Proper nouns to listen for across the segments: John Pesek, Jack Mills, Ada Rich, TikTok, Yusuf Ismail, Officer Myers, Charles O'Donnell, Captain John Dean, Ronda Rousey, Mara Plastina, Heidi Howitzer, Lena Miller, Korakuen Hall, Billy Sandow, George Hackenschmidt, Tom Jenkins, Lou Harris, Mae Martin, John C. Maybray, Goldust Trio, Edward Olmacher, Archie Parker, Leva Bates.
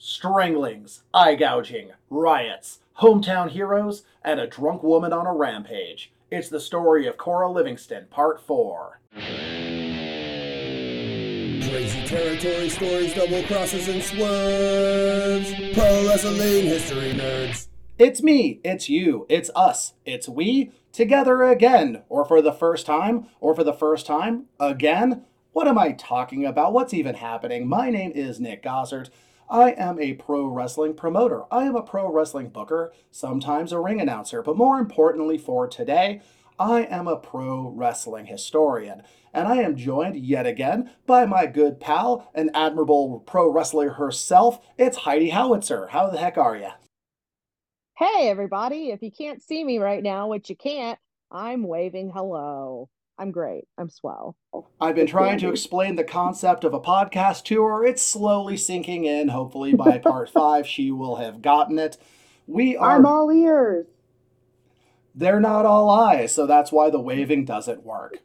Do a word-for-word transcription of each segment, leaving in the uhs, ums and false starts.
Stranglings, eye-gouging, riots, hometown heroes, and a drunk woman on a rampage. It's the story of Cora Livingston, Part four. Crazy territory, stories, double crosses, and swerves. Pro wrestling history nerds. It's me, it's you, it's us, it's we, together again, or for the first time, or for the first time, again. What am I talking about? What's even happening? My name is Nick Gossert. I am a pro wrestling promoter. I am a pro wrestling booker, sometimes a ring announcer, but more importantly for today, I am a pro wrestling historian. And I am joined yet again by my good pal, an admirable pro wrestler herself. It's Heidi Howitzer. How the heck are you? Hey, everybody. If you can't see me right now, which you can't, I'm waving hello. I'm great. I'm swell. I've been it's trying handy. to explain the concept of a podcast to her. It's slowly sinking in. Hopefully by part five, she will have gotten it. We are... I'm all ears. They're not all eyes, so that's why the waving doesn't work.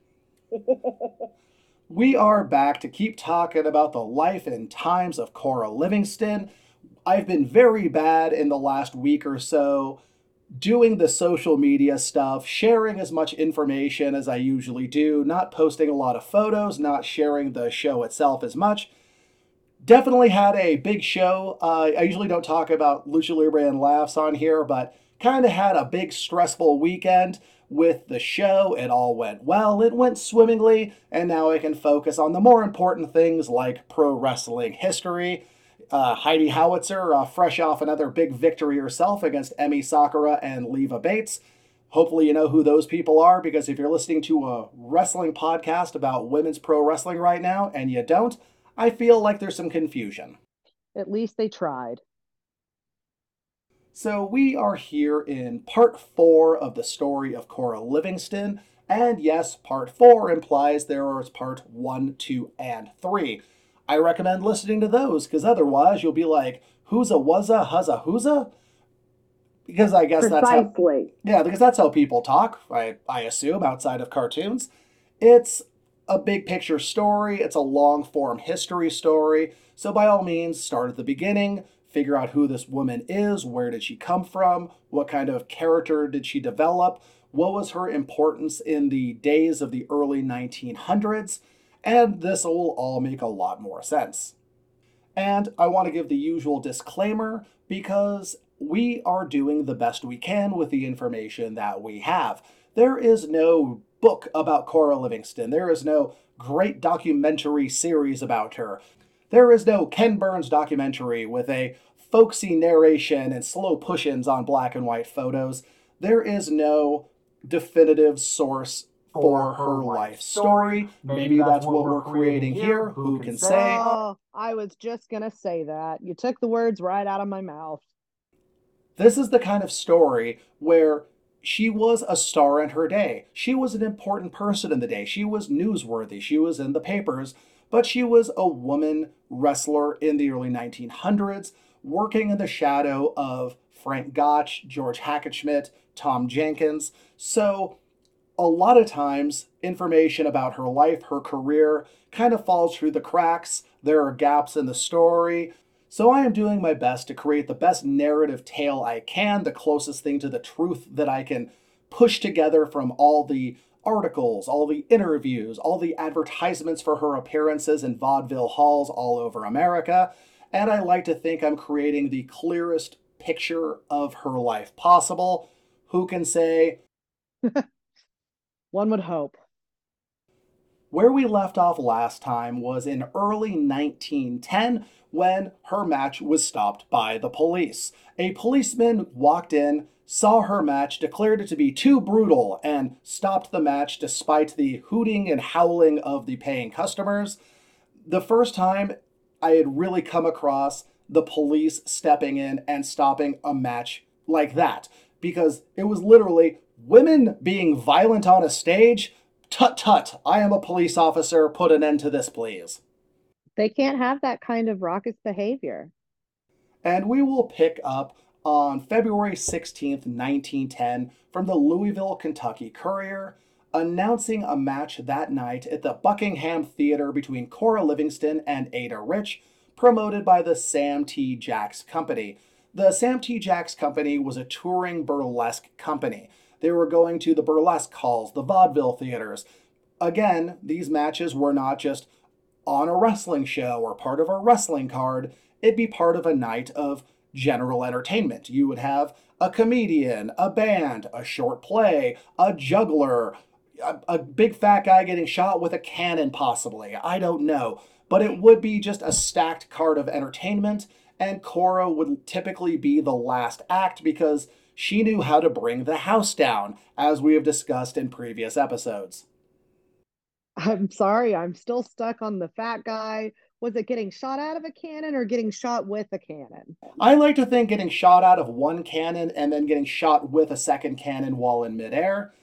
We are back to keep talking about the life and times of Cora Livingston. I've been very bad in the last week or so, doing the social media stuff, sharing as much information as I usually do, not posting a lot of photos, not sharing the show itself as much. Definitely had a big show. Uh, I usually don't talk about Lucha Libre and laughs on here, but kind of had a big stressful weekend with the show. It all went well, it went swimmingly, and now I can focus on the more important things like pro wrestling history. Uh, Heidi Howitzer, uh, fresh off another big victory herself against Emmy Sakura and Leva Bates. Hopefully you know who those people are, because if you're listening to a wrestling podcast about women's pro wrestling right now and you don't, I feel like there's some confusion. At least they tried. So we are here in part four of the story of Cora Livingston. And yes, part four implies there are part one, two, and three. I recommend listening to those, because otherwise you'll be like, who's a was a huzz a who's a? Because I guess Precisely. that's how, yeah, because that's how people talk, I, I assume, outside of cartoons. It's a big picture story. It's a long form history story. So by all means, start at the beginning, figure out who this woman is, where did she come from, what kind of character did she develop, what was her importance in the days of the early nineteen hundreds, and this will all make a lot more sense. And I want to give the usual disclaimer, because we are doing the best we can with the information that we have. There is no book about Cora Livingston. There is no great documentary series about her. There is no Ken Burns documentary with a folksy narration and slow push-ins on black and white photos. There is no definitive source for her life story. Maybe, Maybe that's, that's what we're creating here. Who can say? Oh, I was just going to say that. You took the words right out of my mouth. This is the kind of story where she was a star in her day. She was an important person in the day. She was newsworthy. She was in the papers. But she was a woman wrestler in the early nineteen hundreds, working in the shadow of Frank Gotch, George Hackenschmidt, Tom Jenkins. So a lot of times, information about her life, her career, kind of falls through the cracks. There are gaps in the story. So I am doing my best to create the best narrative tale I can, the closest thing to the truth that I can push together from all the articles, all the interviews, all the advertisements for her appearances in vaudeville halls all over America. And I like to think I'm creating the clearest picture of her life possible. Who can say? One would hope. Where we left off last time was in early nineteen ten, when her match was stopped by the police. A policeman walked in, saw her match, declared it to be too brutal, and stopped the match despite the hooting and howling of the paying customers. The first time I had really come across the police stepping in and stopping a match like that, because it was literally women being violent on a stage? Tut tut, I am a police officer, put an end to this, please. They can't have that kind of raucous behavior. And we will pick up on February sixteenth, nineteen ten, from the Louisville, Kentucky Courier, announcing a match that night at the Buckingham Theater between Cora Livingston and Ada Rich, promoted by the Sam T. Jack Company. The Sam T. Jack Company was a touring burlesque company. They were going to the burlesque halls, the vaudeville theaters. Again, these matches were not just on a wrestling show or part of a wrestling card. It'd be part of a night of general entertainment. You would have a comedian, a band, a short play, a juggler, a, a big fat guy getting shot with a cannon possibly. I don't know. But it would be just a stacked card of entertainment, and Cora would typically be the last act because she knew how to bring the house down, as we have discussed in previous episodes. I'm sorry, I'm still stuck on the fat guy. Was it getting shot out of a cannon or getting shot with a cannon? I like to think getting shot out of one cannon and then getting shot with a second cannon while in midair.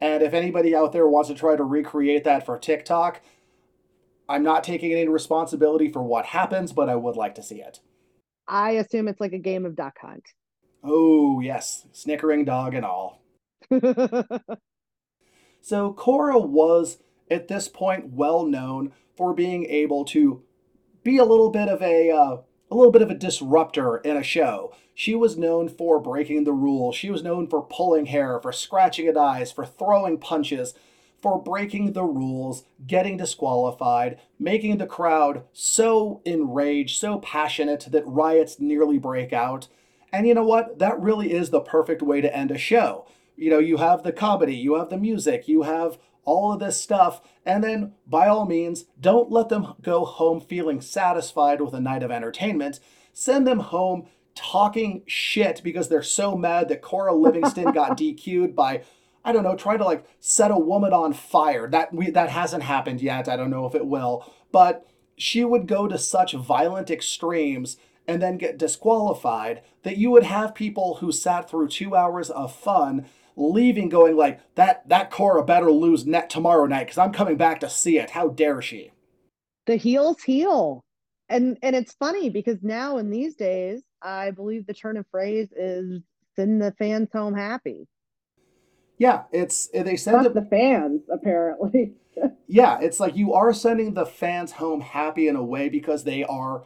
And if anybody out there wants to try to recreate that for TikTok, I'm not taking any responsibility for what happens, but I would like to see it. I assume it's like a game of duck hunt. Oh, yes. Snickering dog and all. So Cora was, at this point, well known for being able to be a little bit of a, uh, a little bit of a disruptor in a show. She was known for breaking the rules. She was known for pulling hair, for scratching at eyes, for throwing punches, for breaking the rules, getting disqualified, making the crowd so enraged, so passionate that riots nearly break out. And you know what? That really is the perfect way to end a show. You know, you have the comedy, you have the music, you have all of this stuff, and then, by all means, don't let them go home feeling satisfied with a night of entertainment. Send them home talking shit because they're so mad that Cora Livingston got D Q'd by, I don't know, trying to, like, set a woman on fire. That we, that hasn't happened yet. I don't know if it will. But she would go to such violent extremes and then get disqualified that you would have people who sat through two hours of fun leaving going like, that that Cora better lose net tomorrow night because I'm coming back to see it. How dare she? The heels heal. And and it's funny because now in these days, I believe the turn of phrase is send the fans home happy. Yeah, it's they send it, the fans apparently. Yeah, it's like you are sending the fans home happy in a way because they are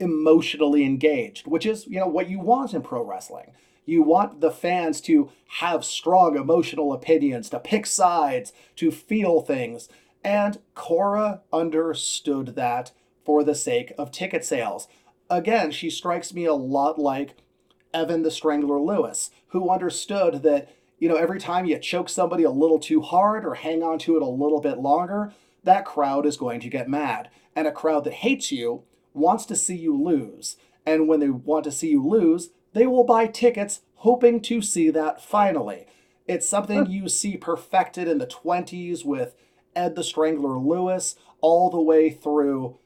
emotionally engaged, which is, you know, what you want in pro wrestling. You want the fans to have strong emotional opinions, to pick sides, to feel things. And Cora understood that for the sake of ticket sales. Again, she strikes me a lot like Evan the Strangler Lewis, who understood that, you know, every time you choke somebody a little too hard or hang on to it a little bit longer, that crowd is going to get mad. And a crowd that hates you wants to see you lose. And when they want to see you lose, they will buy tickets hoping to see that finally. It's something you see perfected in the twenties with Ed the Strangler Lewis, all the way through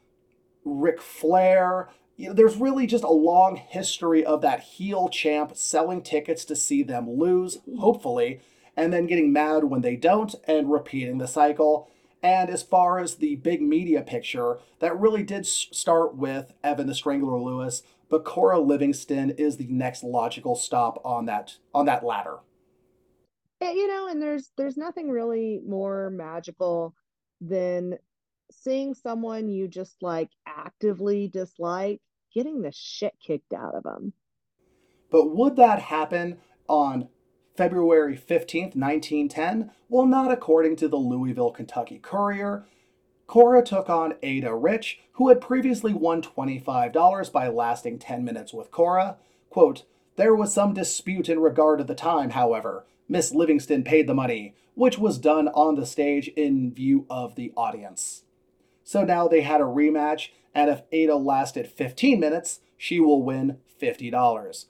Ric Flair. You know, there's really just a long history of that heel champ selling tickets to see them lose, hopefully, and then getting mad when they don't and repeating the cycle. And as far as the big media picture, that really did start with Evan the Strangler Lewis, but Cora Livingston is the next logical stop on that on that ladder. You know, and there's there's nothing really more magical than seeing someone you just like actively dislike getting the shit kicked out of them. But would that happen on February fifteenth, nineteen ten? Well, not according to the Louisville, Kentucky Courier. Cora took on Ada Rich, who had previously won twenty-five dollars by lasting ten minutes with Cora. Quote, "There was some dispute in regard to the time, however. Miss Livingston paid the money, which was done on the stage in view of the audience." So now they had a rematch, and if Ada lasted fifteen minutes, she will win fifty dollars.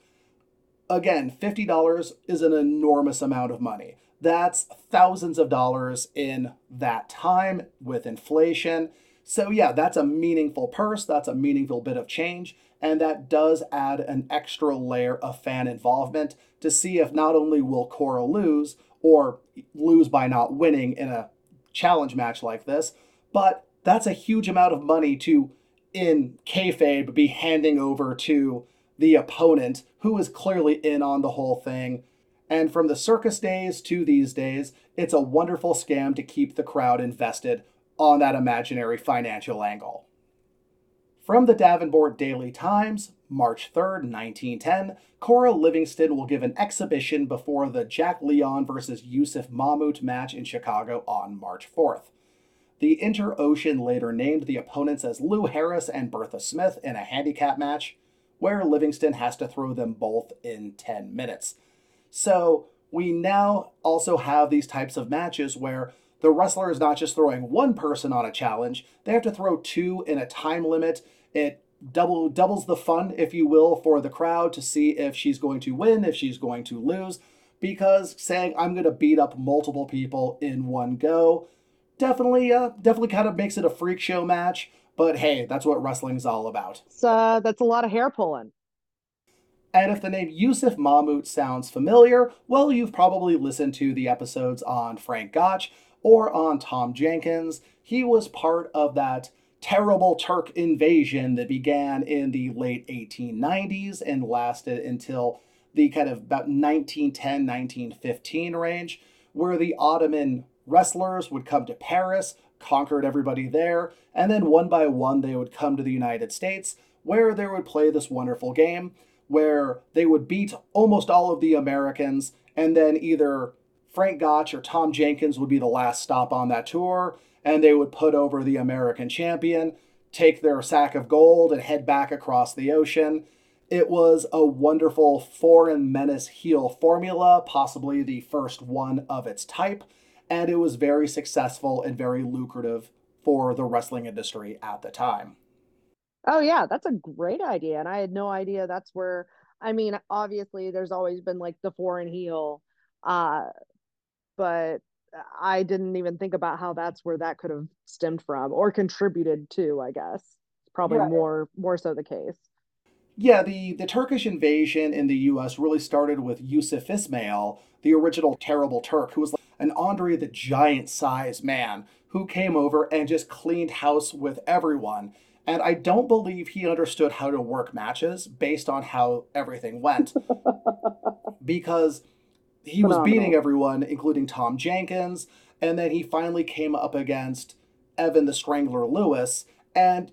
Again, fifty dollars is an enormous amount of money. That's thousands of dollars in that time with inflation. So yeah, that's a meaningful purse. That's a meaningful bit of change. And that does add an extra layer of fan involvement to see if not only will Cora lose or lose by not winning in a challenge match like this, but that's a huge amount of money to, in kayfabe, be handing over to the opponent who is clearly in on the whole thing. And from the circus days to these days, it's a wonderful scam to keep the crowd invested on that imaginary financial angle. From the Davenport Daily Times, March third, nineteen ten, Cora Livingston will give an exhibition before the Jack Leon versus Yusuf Mahmout match in Chicago on March fourth. The Inter-Ocean later named the opponents as Lou Harris and Bertha Smith in a handicap match, where Livingston has to throw them both in ten minutes. So we now also have these types of matches where the wrestler is not just throwing one person on a challenge, they have to throw two in a time limit. It double, doubles the fun, if you will, for the crowd to see if she's going to win, if she's going to lose, because saying, I'm going to beat up multiple people in one go, definitely uh, definitely kind of makes it a freak show match, but hey, that's what wrestling's all about. So uh, that's a lot of hair pulling. And if the name Yusuf Mahmout sounds familiar, well, you've probably listened to the episodes on Frank Gotch, or on Tom Jenkins. He was part of that terrible Turk invasion that began in the late eighteen nineties and lasted until the kind of about nineteen ten, nineteen fifteen range, where the Ottoman wrestlers would come to Paris, conquered everybody there, and then one by one they would come to the United States, where they would play this wonderful game where they would beat almost all of the Americans, and then either Frank Gotch or Tom Jenkins would be the last stop on that tour, and they would put over the American champion, take their sack of gold, and head back across the ocean. It was a wonderful foreign menace heel formula, possibly the first one of its type, and it was very successful and very lucrative for the wrestling industry at the time. Oh yeah, that's a great idea, and I had no idea that's where, I mean, obviously there's always been like the foreign heel, uh, but I didn't even think about how that's where that could have stemmed from or contributed to, I guess. Probably yeah. more more so the case. Yeah, the, the Turkish invasion in the U S really started with Yusuf Ismail, the original terrible Turk, who was like an Andre the Giant-sized man who came over and just cleaned house with everyone. And I don't believe he understood how to work matches based on how everything went. Because he was Phenomenal. beating everyone, including Tom Jenkins, and then he finally came up against Evan the Strangler Lewis. And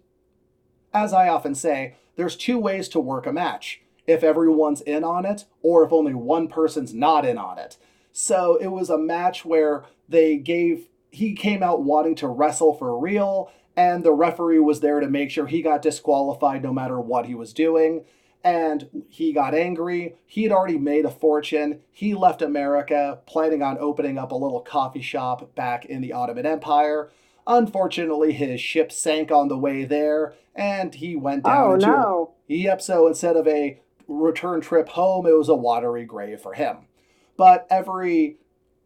as I often say, there's two ways to work a match: if everyone's in on it, or if only one person's not in on it. So it was a match where they gave, he came out wanting to wrestle for real, and the referee was there to make sure he got disqualified no matter what he was doing. And he got angry. He had already made a fortune. He left America, planning on opening up a little coffee shop back in the Ottoman Empire. Unfortunately, his ship sank on the way there, and he went down. Oh, into no. A, yep, so instead of a return trip home, it was a watery grave for him. But every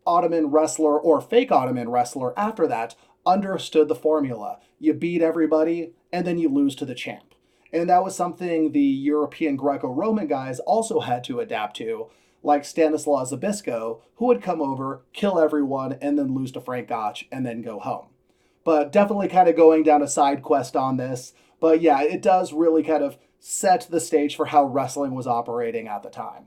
Ottoman wrestler or fake Ottoman wrestler after that understood the formula. You beat everybody, and then you lose to the champ. And that was something the European Greco-Roman guys also had to adapt to, like Stanislaw Zbyszko, who would come over, kill everyone, and then lose to Frank Gotch, and then go home. But definitely kind of going down a side quest on this. But yeah, it does really kind of set the stage for how wrestling was operating at the time.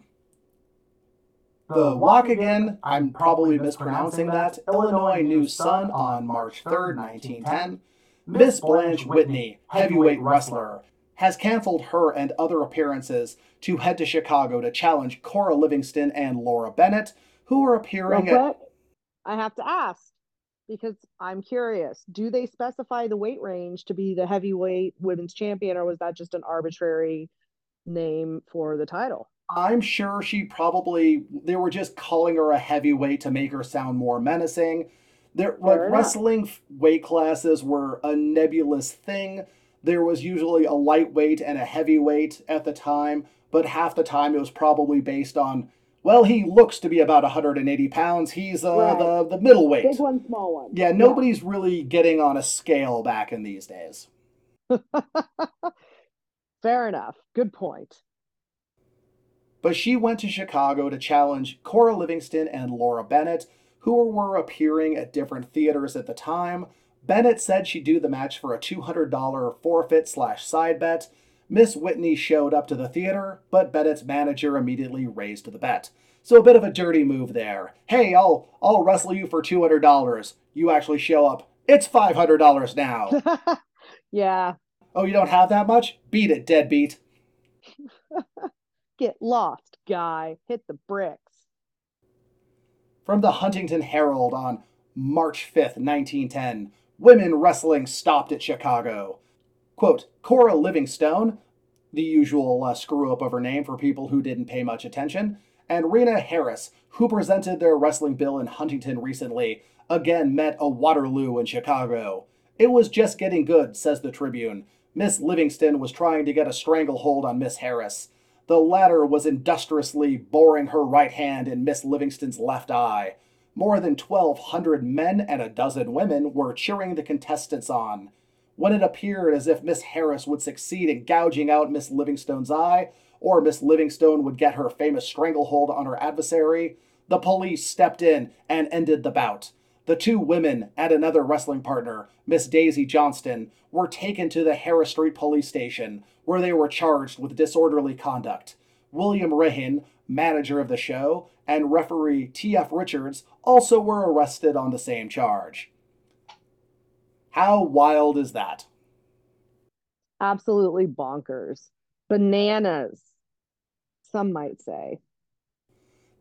The Walk Again, I'm probably mispronouncing that, Illinois News Sun on March third, nineteen ten. Miss Blanche Whitney, heavyweight wrestler, has canceled her and other appearances to head to Chicago to challenge Cora Livingston and Laura Bennett, who are appearing Real at... Quick, I have to ask, because I'm curious, do they specify the weight range to be the heavyweight women's champion, or was that just an arbitrary name for the title? I'm sure she probably... They were just calling her a heavyweight to make her sound more menacing. They're, like, wrestling weight classes were a nebulous thing. There was usually a lightweight and a heavyweight at the time, but half the time it was probably based on, well, he looks to be about one hundred eighty pounds. He's uh, right. the, the middleweight. Big one, small one. Yeah, nobody's yeah. really getting on a scale back in these days. Fair enough. Good point. But she went to Chicago to challenge Cora Livingston and Laura Bennett, who were appearing at different theaters at the time. Bennett said she'd do the match for a two hundred dollars forfeit slash side bet. Miss Whitney showed up to the theater, but Bennett's manager immediately raised the bet. So a bit of a dirty move there. Hey, I'll I'll wrestle you for two hundred dollars. You actually show up. It's five hundred dollars now. Yeah. Oh, you don't have that much? Beat it, deadbeat. Get lost, guy. Hit the bricks. From the Huntington Herald on March fifth, nineteen ten, women wrestling stopped at Chicago. Quote, Cora Livingstone, the usual uh, screw-up of her name for people who didn't pay much attention, and Rena Harris, who presented their wrestling bill in Huntington recently, again met a Waterloo in Chicago. It was just getting good, says the Tribune. Miss Livingston was trying to get a stranglehold on Miss Harris. The latter was industriously boring her right hand in Miss Livingston's left eye. More than twelve hundred men and a dozen women were cheering the contestants on. When it appeared as if Miss Harris would succeed in gouging out Miss Livingstone's eye, or Miss Livingstone would get her famous stranglehold on her adversary, the police stepped in and ended the bout. The two women and another wrestling partner, Miss Daisy Johnston, were taken to the Harris Street Police Station, where they were charged with disorderly conduct. William Rehin, manager of the show, and referee T F Richards also were arrested on the same charge. How wild is that? Absolutely bonkers. Bananas, some might say.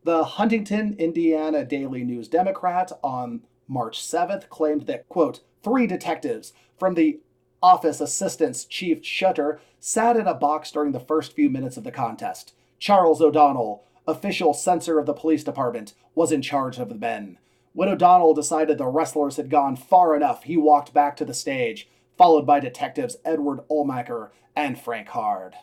The Huntington, Indiana Daily News Democrat on March seventh claimed that, quote, three detectives from the office assistants Chief Shutter sat in a box during the first few minutes of the contest. Charles O'Donnell, official censor of the police department, was in charge of the men. When O'Donnell decided the wrestlers had gone far enough, he walked back to the stage, followed by detectives Edward Olmacher and Frank Hard.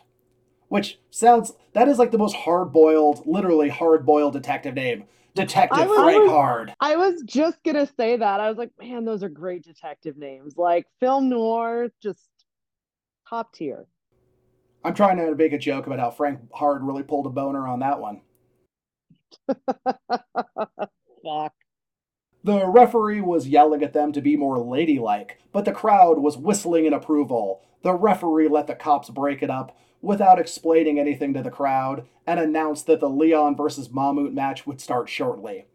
Which sounds, that is like the most hard-boiled, literally hard-boiled detective name. Detective was, Frank I was, Hard. I was just going to say that. I was like, man, those are great detective names. Like, film noir, just top tier. I'm trying to make a joke about how Frank Hard really pulled a boner on that one. Fuck. The referee was yelling at them to be more ladylike, but the crowd was whistling in approval. The referee let the cops break it up without explaining anything to the crowd and announced that the Leon versus Mahmout match would start shortly.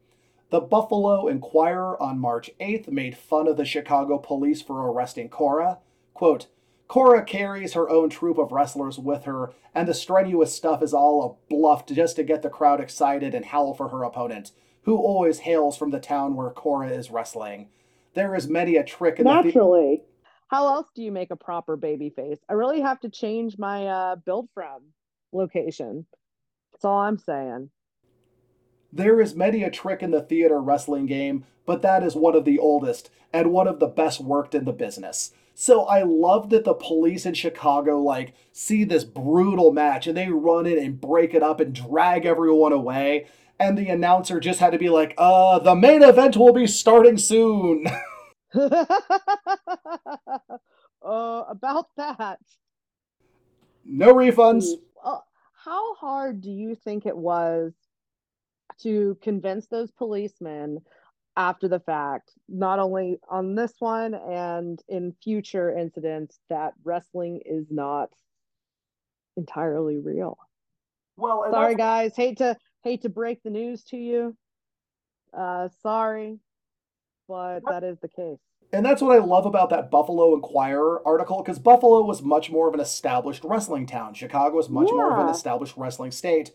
The Buffalo Inquirer on March eighth made fun of the Chicago police for arresting Cora. Quote, Cora carries her own troupe of wrestlers with her, and the strenuous stuff is all a bluff just to get the crowd excited and howl for her opponent, who always hails from the town where Cora is wrestling. There is many a trick in Naturally. the... Naturally. Th- How else do you make a proper baby face? I really have to change my uh, build from location. That's all I'm saying. There is many a trick in the theater wrestling game, but that is one of the oldest and one of the best worked in the business. So I love that the police in Chicago, like, see this brutal match and they run in and break it up and drag everyone away. And the announcer just had to be like, uh, the main event will be starting soon. uh, about that. No refunds. Uh, how hard do you think it was to convince those policemen after the fact, not only on this one and in future incidents, that wrestling is not entirely real? Well, sorry, guys. Hate to... Hate to break the news to you. Uh, sorry, but that is the case. And that's what I love about that Buffalo Inquirer article, because Buffalo was much more of an established wrestling town. Chicago was much yeah. more of an established wrestling state.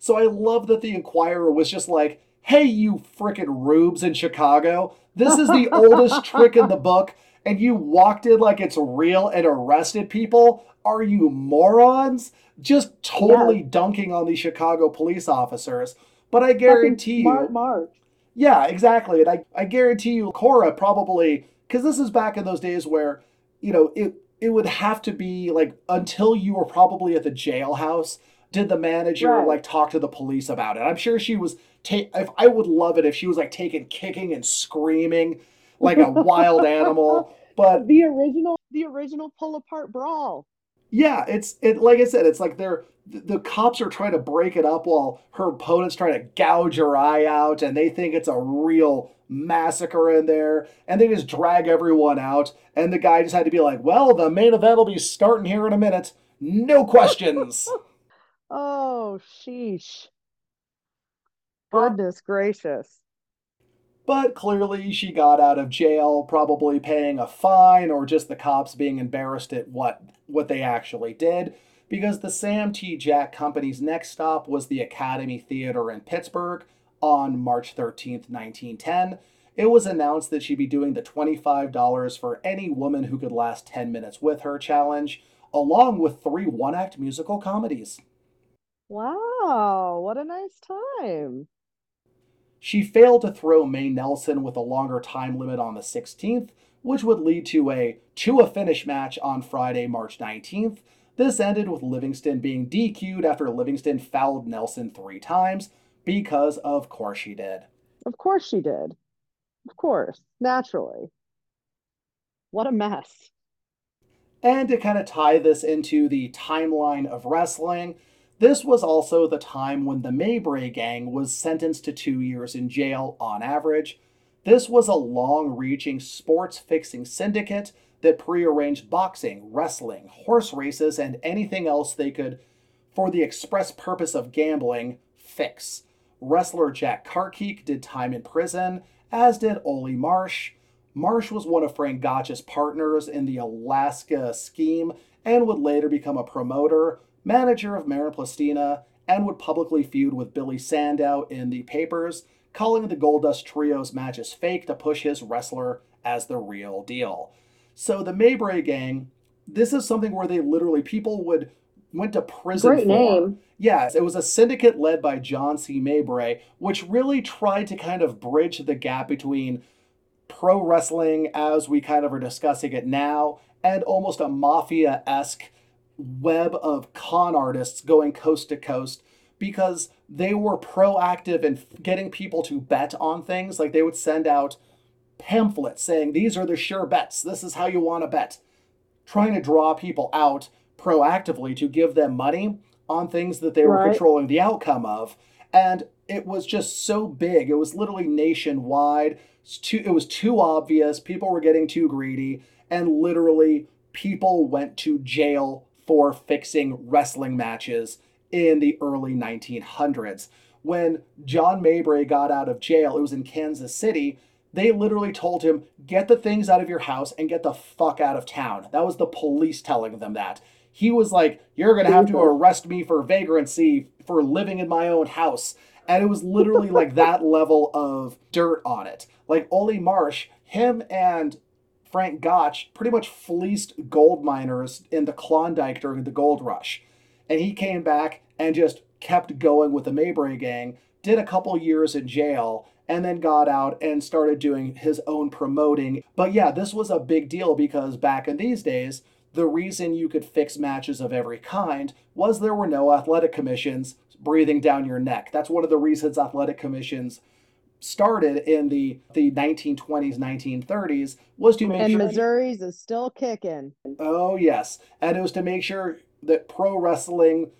So I love that the Inquirer was just like, hey, you frickin' rubes in Chicago. This is the oldest trick in the book, and you walked in like it's real and arrested people? Are you morons? Just totally yeah. dunking on these Chicago police officers. But I guarantee smart you... March. Yeah, exactly. And I, I guarantee you, Cora probably... Because this is back in those days where, you know, it, it would have to be, like, until you were probably at the jailhouse, did the manager, right. like, talk to the police about it. I'm sure she was... Ta- if I would love it if she was, like, taken kicking and screaming like a wild animal. But the original, the original pull-apart brawl. Yeah, it's it like I said, it's like they're the, the cops are trying to break it up while her opponent's trying to gouge her eye out, and they think it's a real massacre in there, and they just drag everyone out, and the guy just had to be like, well, the main event will be starting here in a minute. No questions. Oh, sheesh. Goodness gracious. But clearly she got out of jail, probably paying a fine or just the cops being embarrassed at what, what they actually did, because the Sam T. Jack Company's next stop was the Academy Theater in Pittsburgh on March thirteenth, nineteen ten. It was announced that she'd be doing the twenty-five dollars for any woman who could last ten minutes with her challenge, along with three one-act musical comedies. Wow, what a nice time. She failed to throw Mae Nelson with a longer time limit on the sixteenth, which would lead to a to-a-finish match on Friday, March nineteenth. This ended with Livingston being D Q'd after Livingston fouled Nelson three times, because of course she did. Of course she did. Of course, naturally. What a mess. And to kind of tie this into the timeline of wrestling, this was also the time when the Maybray gang was sentenced to two years in jail on average. This was a long-reaching sports-fixing syndicate that prearranged boxing, wrestling, horse races, and anything else they could, for the express purpose of gambling, fix. Wrestler Jack Karkeek did time in prison, as did Oli Marsh. Marsh was one of Frank Gotch's partners in the Alaska scheme and would later become a promoter, manager of Maren Plastina, and would publicly feud with Billy Sandow in the papers, calling the Goldust Trio's matches fake to push his wrestler as the real deal. So the Maybray gang, this is something where they literally, people would, went to prison. Great for. Name. Yes, it was a syndicate led by John C. Maybray, which really tried to kind of bridge the gap between pro wrestling, as we kind of are discussing it now, and almost a mafia-esque web of con artists going coast to coast, because they were proactive in getting people to bet on things. Like, they would send out pamphlets saying, these are the sure bets, this is how you want to bet, trying to draw people out proactively to give them money on things that they were right. controlling the outcome of. And it was just so big. It was literally nationwide. It's too, it was too obvious. People were getting too greedy, and literally people went to jail for fixing wrestling matches in the early nineteen hundreds. When John Maybray got out of jail, it was in Kansas City, they literally told him, get the things out of your house and get the fuck out of town. That was the police telling them that. He was like, you're going to have to arrest me for vagrancy for living in my own house. And it was literally like that level of dirt on it. Like, Oli Marsh, him and Frank Gotch pretty much fleeced gold miners in the Klondike during the gold rush. And he came back and just kept going with the Maybray gang, did a couple years in jail, and then got out and started doing his own promoting. But yeah, this was a big deal, because back in these days, the reason you could fix matches of every kind was there were no athletic commissions breathing down your neck. That's one of the reasons athletic commissions started in the the nineteen twenties, nineteen thirties, was to make and sure... And Missouri's is still kicking. Oh, yes. And it was to make sure that pro wrestling,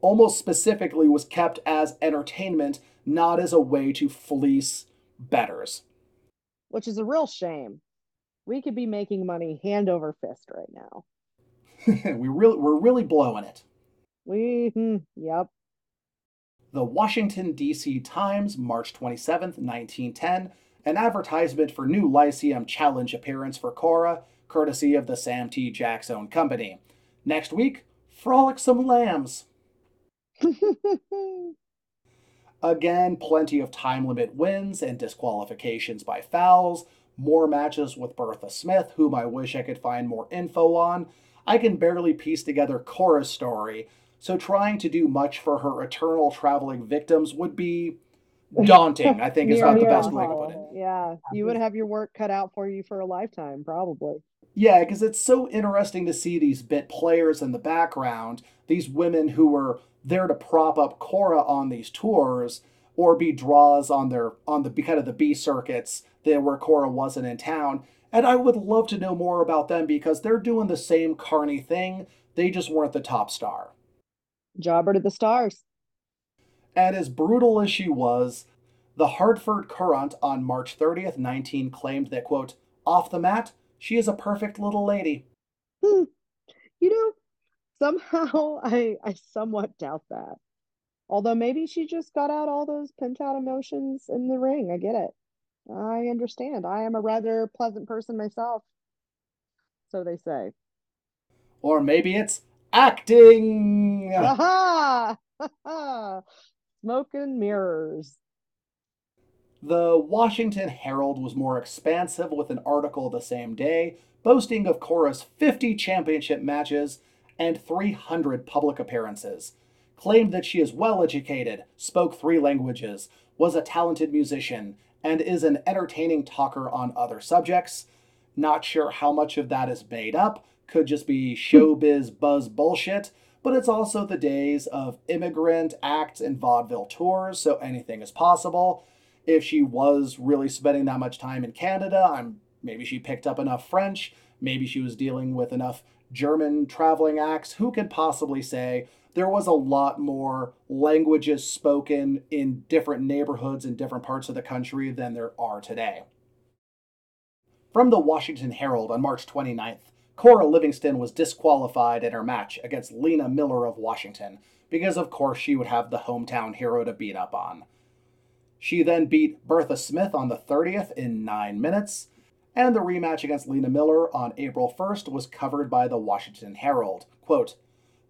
almost specifically, was kept as entertainment, not as a way to fleece bettors. Which is a real shame. We could be making money hand over fist right now. we really, we're really blowing it. We, hmm, yep. The Washington, D C. Times, March twenty-seventh, nineteen ten, an advertisement for new Lyceum Challenge appearance for Cora, courtesy of the Sam T. Jack's own company. Next week, frolicsome lambs. Again, plenty of time limit wins and disqualifications by fouls, more matches with Bertha Smith, whom I wish I could find more info on. I can barely piece together Cora's story, so trying to do much for her eternal traveling victims would be daunting, I think is not the best way to put it. Yeah, you would have your work cut out for you for a lifetime, probably. Yeah, because it's so interesting to see these bit players in the background, these women who were there to prop up Cora on these tours or be draws on their on the kind of the B circuits there where Cora wasn't in town. And I would love to know more about them, because they're doing the same carny thing. They just weren't the top star. Jobber to the stars. And as brutal as she was, the Hartford Courant on March thirtieth, nineteen claimed that, quote, off the mat, she is a perfect little lady. Hmm. You know, somehow I, I somewhat doubt that. Although maybe she just got out all those pent out emotions in the ring. I get it. I understand. I am a rather pleasant person myself. So they say. Or maybe it's acting. Aha! Smoke and mirrors. The Washington Herald was more expansive with an article the same day, boasting of Cora's fifty championship matches and three hundred public appearances. Claimed that she is well-educated, spoke three languages, was a talented musician, and is an entertaining talker on other subjects. Not sure how much of that is made up, could just be showbiz buzz bullshit, but it's also the days of immigrant acts and vaudeville tours, so anything is possible. If she was really spending that much time in Canada, I'm, maybe she picked up enough French, maybe she was dealing with enough German traveling acts, who could possibly say? There was a lot more languages spoken in different neighborhoods in different parts of the country than there are today. From the Washington Herald on March twenty-ninth, Cora Livingston was disqualified in her match against Lena Miller of Washington, because of course she would have the hometown hero to beat up on. She then beat Bertha Smith on the thirtieth in nine minutes, and the rematch against Lena Miller on April first was covered by the Washington Herald. Quote,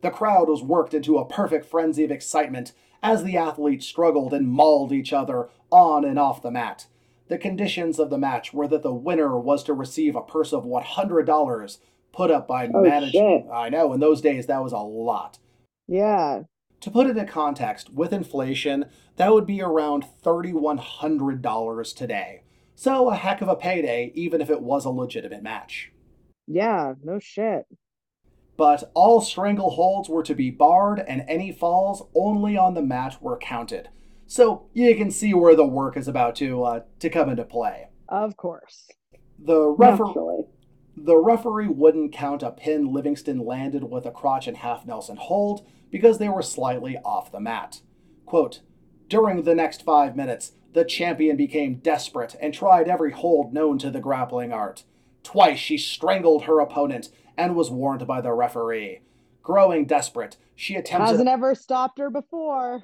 "The crowd was worked into a perfect frenzy of excitement as the athletes struggled and mauled each other on and off the mat. The conditions of the match were that the winner was to receive a purse of one hundred dollars put up by oh, management." Shit. I know, in those days that was a lot. Yeah. To put it in context, with inflation, that would be around three thousand one hundred dollars today. So a heck of a payday, even if it was a legitimate match. Yeah, no shit. But all strangleholds were to be barred, and any falls only on the mat were counted. So you can see where the work is about to uh, to come into play. Of course. The referee the referee wouldn't count a pin Livingston landed with a crotch and half Nelson hold because they were slightly off the mat. Quote, "During the next five minutes, the champion became desperate and tried every hold known to the grappling art. Twice she strangled her opponent and was warned by the referee. Growing desperate, she attempted... Hasn't ever stopped her before.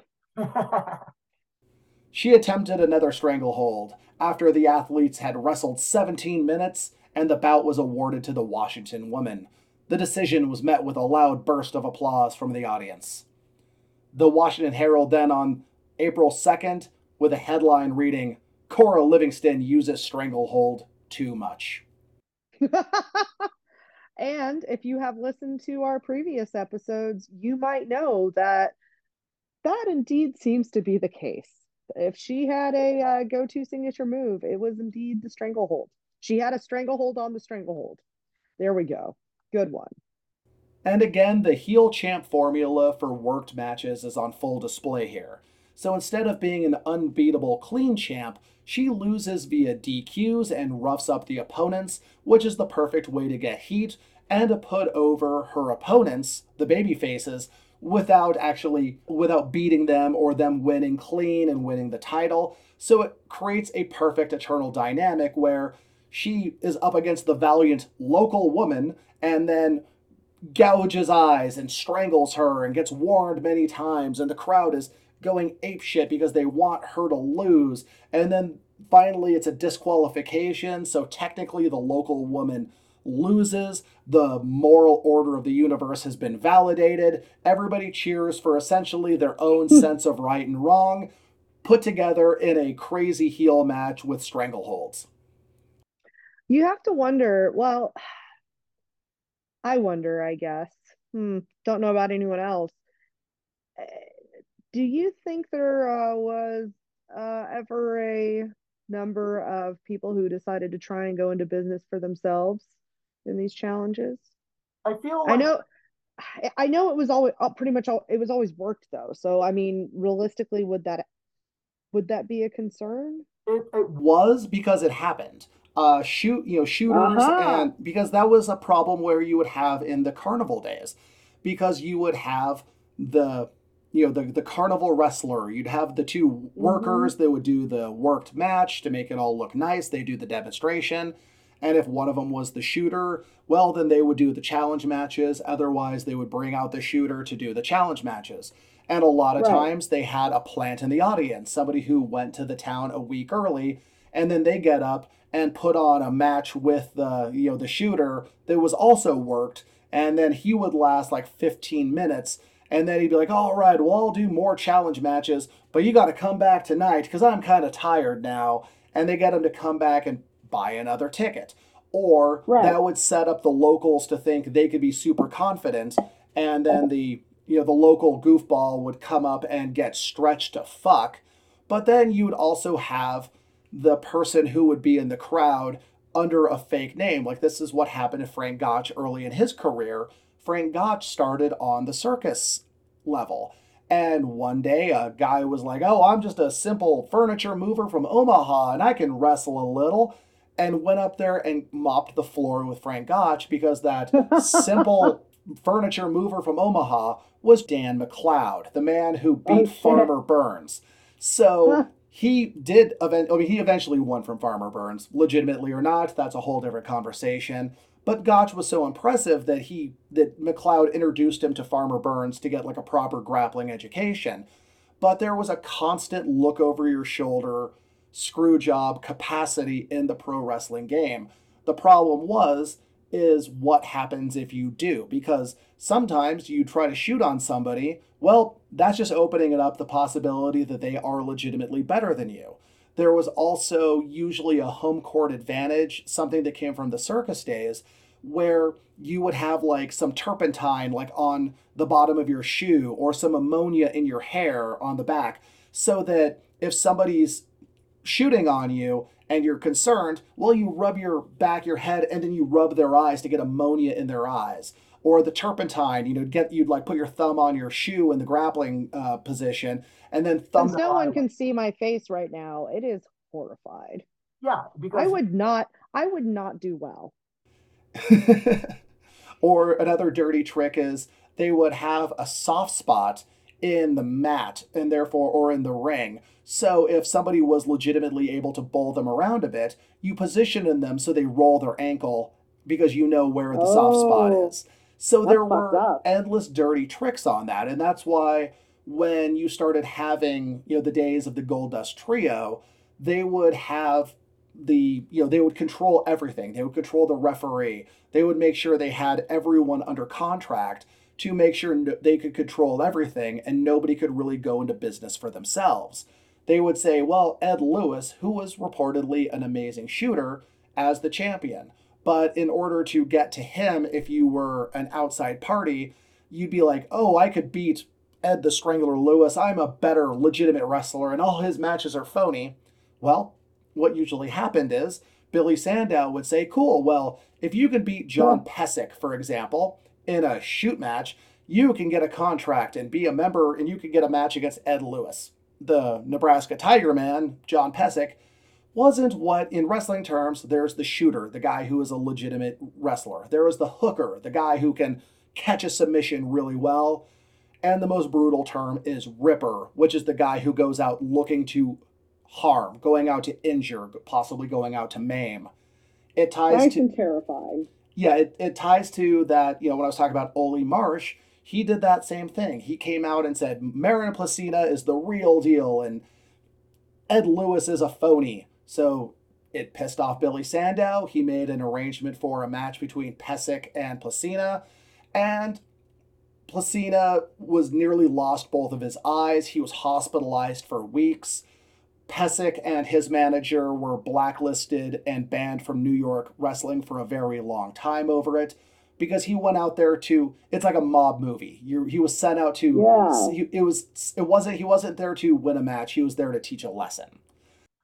She attempted another stranglehold after the athletes had wrestled seventeen minutes and the bout was awarded to the Washington woman. The decision was met with a loud burst of applause from the audience." The Washington Herald then on April second with a headline reading, "Cora Livingston uses stranglehold too much." And if you have listened to our previous episodes, you might know that that indeed seems to be the case. If she had a uh, go-to signature move, it was indeed the stranglehold. She had a stranglehold on the stranglehold. There we go. Good one. And again, the heel champ formula for worked matches is on full display here. So instead of being an unbeatable clean champ, she loses via D Qs and roughs up the opponents, which is the perfect way to get heat and to put over her opponents, the babyfaces, without actually, without beating them or them winning clean and winning the title. So it creates a perfect eternal dynamic where she is up against the valiant local woman and then gouges eyes and strangles her and gets warned many times, and the crowd is going apeshit because they want her to lose. And then finally it's a disqualification, so technically the local woman loses. The moral order of the universe has been validated. Everybody cheers for essentially their own sense of right and wrong, put together in a crazy heel match with strangleholds. You have to wonder, well, I wonder, I guess. Hmm, don't know about anyone else. Do you think there uh, was uh, ever a number of people who decided to try and go into business for themselves in these challenges? I feel like... I know, I know it was always pretty much all, it was always worked though. So I mean, realistically, would that would that be a concern? It, it was because it happened. Uh, shoot, you know, shooters, uh-huh. and because that was a problem where you would have in the carnival days, because you would have the. You know, the, the carnival wrestler, you'd have the two workers mm-hmm. that would do the worked match to make it all look nice. They do the demonstration. And if one of them was the shooter, well, then they would do the challenge matches. Otherwise, they would bring out the shooter to do the challenge matches. And a lot of right. times they had a plant in the audience, somebody who went to the town a week early and then they get up and put on a match with the, you know, the shooter that was also worked, and then he would last like fifteen minutes, and then he'd be like, all right, well, I'll do more challenge matches, but you got to come back tonight because I'm kind of tired now, and they get him to come back and buy another ticket. Or right. That would set up the locals to think they could be super confident, and then the, you know, the local goofball would come up and get stretched to fuck. But then you would also have the person who would be in the crowd under a fake name. Like, this is what happened to Frank Gotch early in his career. Frank Gotch started on the circus level. And one day a guy was like, oh, I'm just a simple furniture mover from Omaha and I can wrestle a little. And went up there and mopped the floor with Frank Gotch because that simple furniture mover from Omaha was Dan McLeod, the man who beat oh, Farmer Burns. So he did, event- I mean, he eventually won from Farmer Burns, legitimately or not. That's a whole different conversation. But Gotch was so impressive that he, that McLeod introduced him to Farmer Burns to get like a proper grappling education. But there was a constant look over your shoulder, screw job capacity in the pro wrestling game. The problem was, is what happens if you do? Because sometimes you try to shoot on somebody. Well, that's just opening it up the possibility that they are legitimately better than you. There was also usually a home court advantage, something that came from the circus days, where you would have like some turpentine like on the bottom of your shoe or some ammonia in your hair on the back, so that if somebody's shooting on you and you're concerned, well, you rub your back, your head, and then you rub their eyes to get ammonia in their eyes. Or the turpentine, you know, get you'd like put your thumb on your shoe in the grappling uh, position, and then thumb. Since no one can see my face right now, it is horrified. Yeah, because I would not, I would not do well. Or another dirty trick is they would have a soft spot in the mat, and therefore, or in the ring. So if somebody was legitimately able to bowl them around a bit, you position in them so they roll their ankle because you know where the oh. soft spot is. So that's there were endless dirty tricks on that. And that's why when you started having, you know, the days of the Goldust Trio, they would have the, you know, they would control everything. They would control the referee. They would make sure they had everyone under contract to make sure no, they could control everything and nobody could really go into business for themselves. They would say, well, Ed Lewis, who was reportedly an amazing shooter, as the champion. But in order to get to him, if you were an outside party, you'd be like, oh, I could beat Ed the Strangler Lewis. I'm a better legitimate wrestler and all his matches are phony. Well, what usually happened is Billy Sandow would say, cool, well, if you can beat John Pesek, for example, in a shoot match, you can get a contract and be a member and you can get a match against Ed Lewis. The Nebraska Tiger Man, John Pesek, wasn't what, in wrestling terms, there's the shooter, the guy who is a legitimate wrestler. There is the hooker, the guy who can catch a submission really well. And the most brutal term is ripper, which is the guy who goes out looking to harm, going out to injure, possibly going out to maim. It ties nice to... and terrifying. Yeah, it, it ties to that, you know, when I was talking about Oli Marsh, he did that same thing. He came out and said, Marin Placina is the real deal, and Ed Lewis is a phony. So it pissed off Billy Sandow. He made an arrangement for a match between Pesek and Placina. And Placina was nearly lost both of his eyes. He was hospitalized for weeks. Pesek and his manager were blacklisted and banned from New York wrestling for a very long time over it. Because he went out there to, it's like a mob movie. You, he was sent out to, yeah. he, it was, it wasn't, he wasn't there to win a match. He was there to teach a lesson.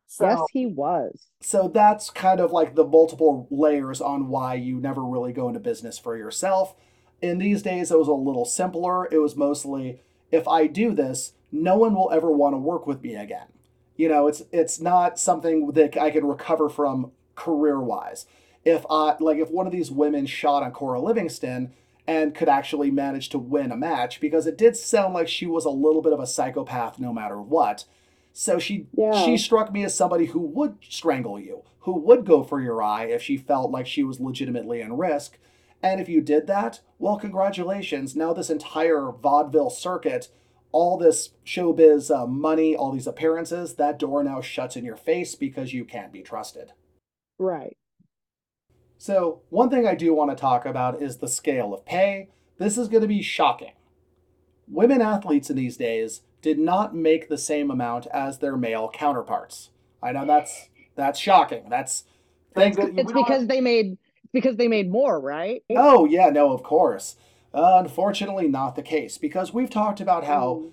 So, yes, he was. So that's kind of like the multiple layers on why you never really go into business for yourself. In these days, it was a little simpler. It was mostly, if I do this, no one will ever want to work with me again. You know, it's it's not something that I can recover from career-wise. If I, like if one of these women shot on Cora Livingston and could actually manage to win a match, because it did sound like she was a little bit of a psychopath no matter what. So she yeah. she struck me as somebody who would strangle you, who would go for your eye if she felt like she was legitimately in risk. And if you did that, well, congratulations. Now this entire vaudeville circuit all this showbiz uh, money, all these appearances, that door now shuts in your face because you can't be trusted. Right. So one thing I do want to talk about is the scale of pay. This is going to be shocking. Women athletes in these days did not make the same amount as their male counterparts. I know that's that's shocking. That's things that it's because they made because they made more, right? Oh yeah, no, of course. Uh, unfortunately, not the case, because we've talked about how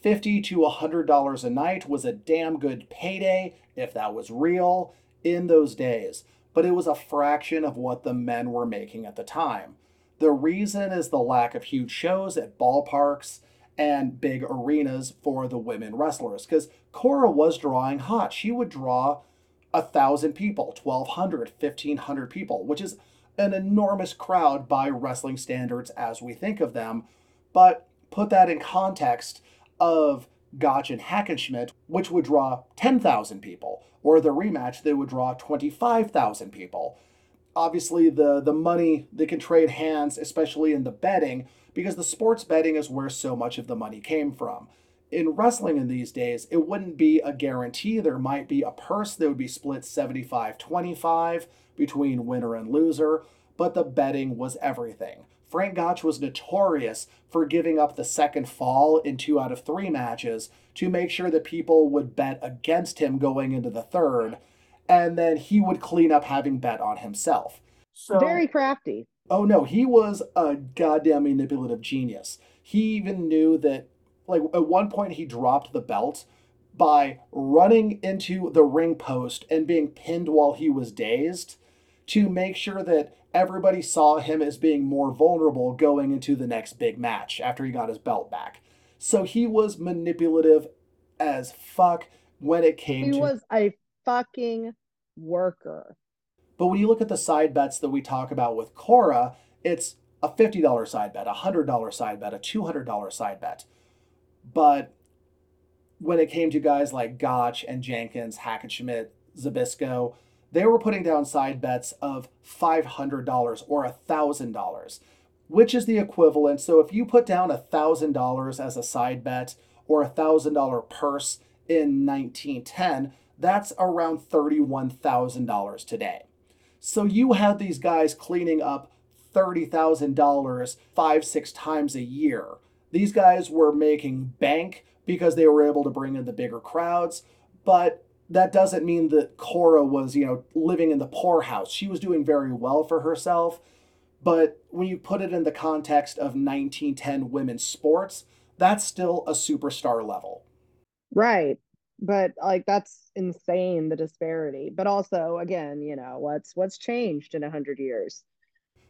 fifty to one hundred dollars a night was a damn good payday, if that was real, in those days. But it was a fraction of what the men were making at the time. The reason is the lack of huge shows at ballparks and big arenas for the women wrestlers, because Cora was drawing hot. She would draw one thousand people, twelve hundred, fifteen hundred people, which is an enormous crowd by wrestling standards as we think of them, but put that in context of Gotch and Hackenschmidt, which would draw ten thousand people, or the rematch, they would draw twenty-five thousand people. Obviously, the, the money, they can trade hands, especially in the betting, because the sports betting is where so much of the money came from. In wrestling in these days, it wouldn't be a guarantee. There might be a purse that would be split seventy-five twenty-five between winner and loser, but the betting was everything. Frank Gotch was notorious for giving up the second fall in two out of three matches to make sure that people would bet against him going into the third, and then he would clean up having bet on himself. So, very crafty. Oh no, he was a goddamn manipulative genius. He even knew that, like, at one point he dropped the belt by running into the ring post and being pinned while he was dazed to make sure that everybody saw him as being more vulnerable going into the next big match after he got his belt back. So he was manipulative as fuck when it came to... He was a fucking worker. But when you look at the side bets that we talk about with Cora, it's a fifty dollar side bet, a one hundred dollar side bet, a two hundred dollar side bet. But when it came to guys like Gotch and Jenkins, Hackenschmidt, Zbyszko, they were putting down side bets of five hundred dollars or one thousand dollars, which is the equivalent. So if you put down one thousand dollars as a side bet or a one thousand dollar purse in nineteen ten, that's around thirty-one thousand dollars today. So you had these guys cleaning up thirty thousand dollars five, six times a year. These guys were making bank because they were able to bring in the bigger crowds, but that doesn't mean that Cora was, you know, living in the poorhouse. She was doing very well for herself. But when you put it in the context of nineteen ten women's sports, that's still a superstar level. Right. But like, that's insane, the disparity. But also, again, you know, what's what's changed in one hundred years?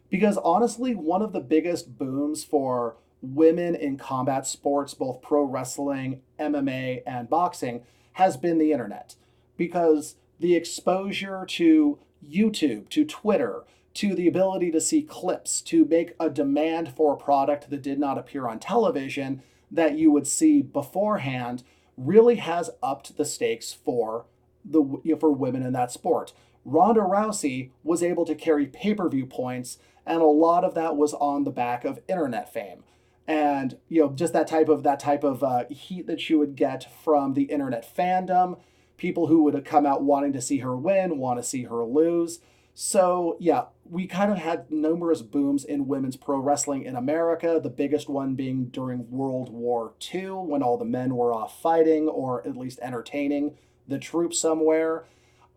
Because honestly, one of the biggest booms for women in combat sports, both pro wrestling, M M A, and boxing, has been the internet. Because the exposure to YouTube, to Twitter, to the ability to see clips, to make a demand for a product that did not appear on television that you would see beforehand, really has upped the stakes for the you know, for women in that sport. Ronda Rousey was able to carry pay-per-view points, and a lot of that was on the back of internet fame. And, you know, just that type of that type of uh, heat that she would get from the internet fandom, people who would have come out wanting to see her win, want to see her lose. So, yeah, we kind of had numerous booms in women's pro wrestling in America, the biggest one being during World War Two, when all the men were off fighting or at least entertaining the troops somewhere,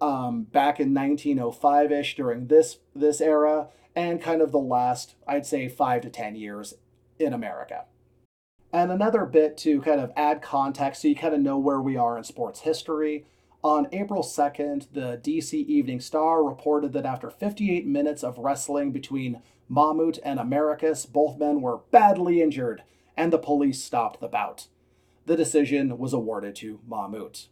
um, back in nineteen oh five-ish during this this era, and kind of the last, I'd say, five to ten years in America. And another bit to kind of add context so you kind of know where we are in sports history. On April second, the D C Evening Star reported that after fifty-eight minutes of wrestling between Mahmout and Americus, both men were badly injured and the police stopped the bout. The decision was awarded to Mahmout.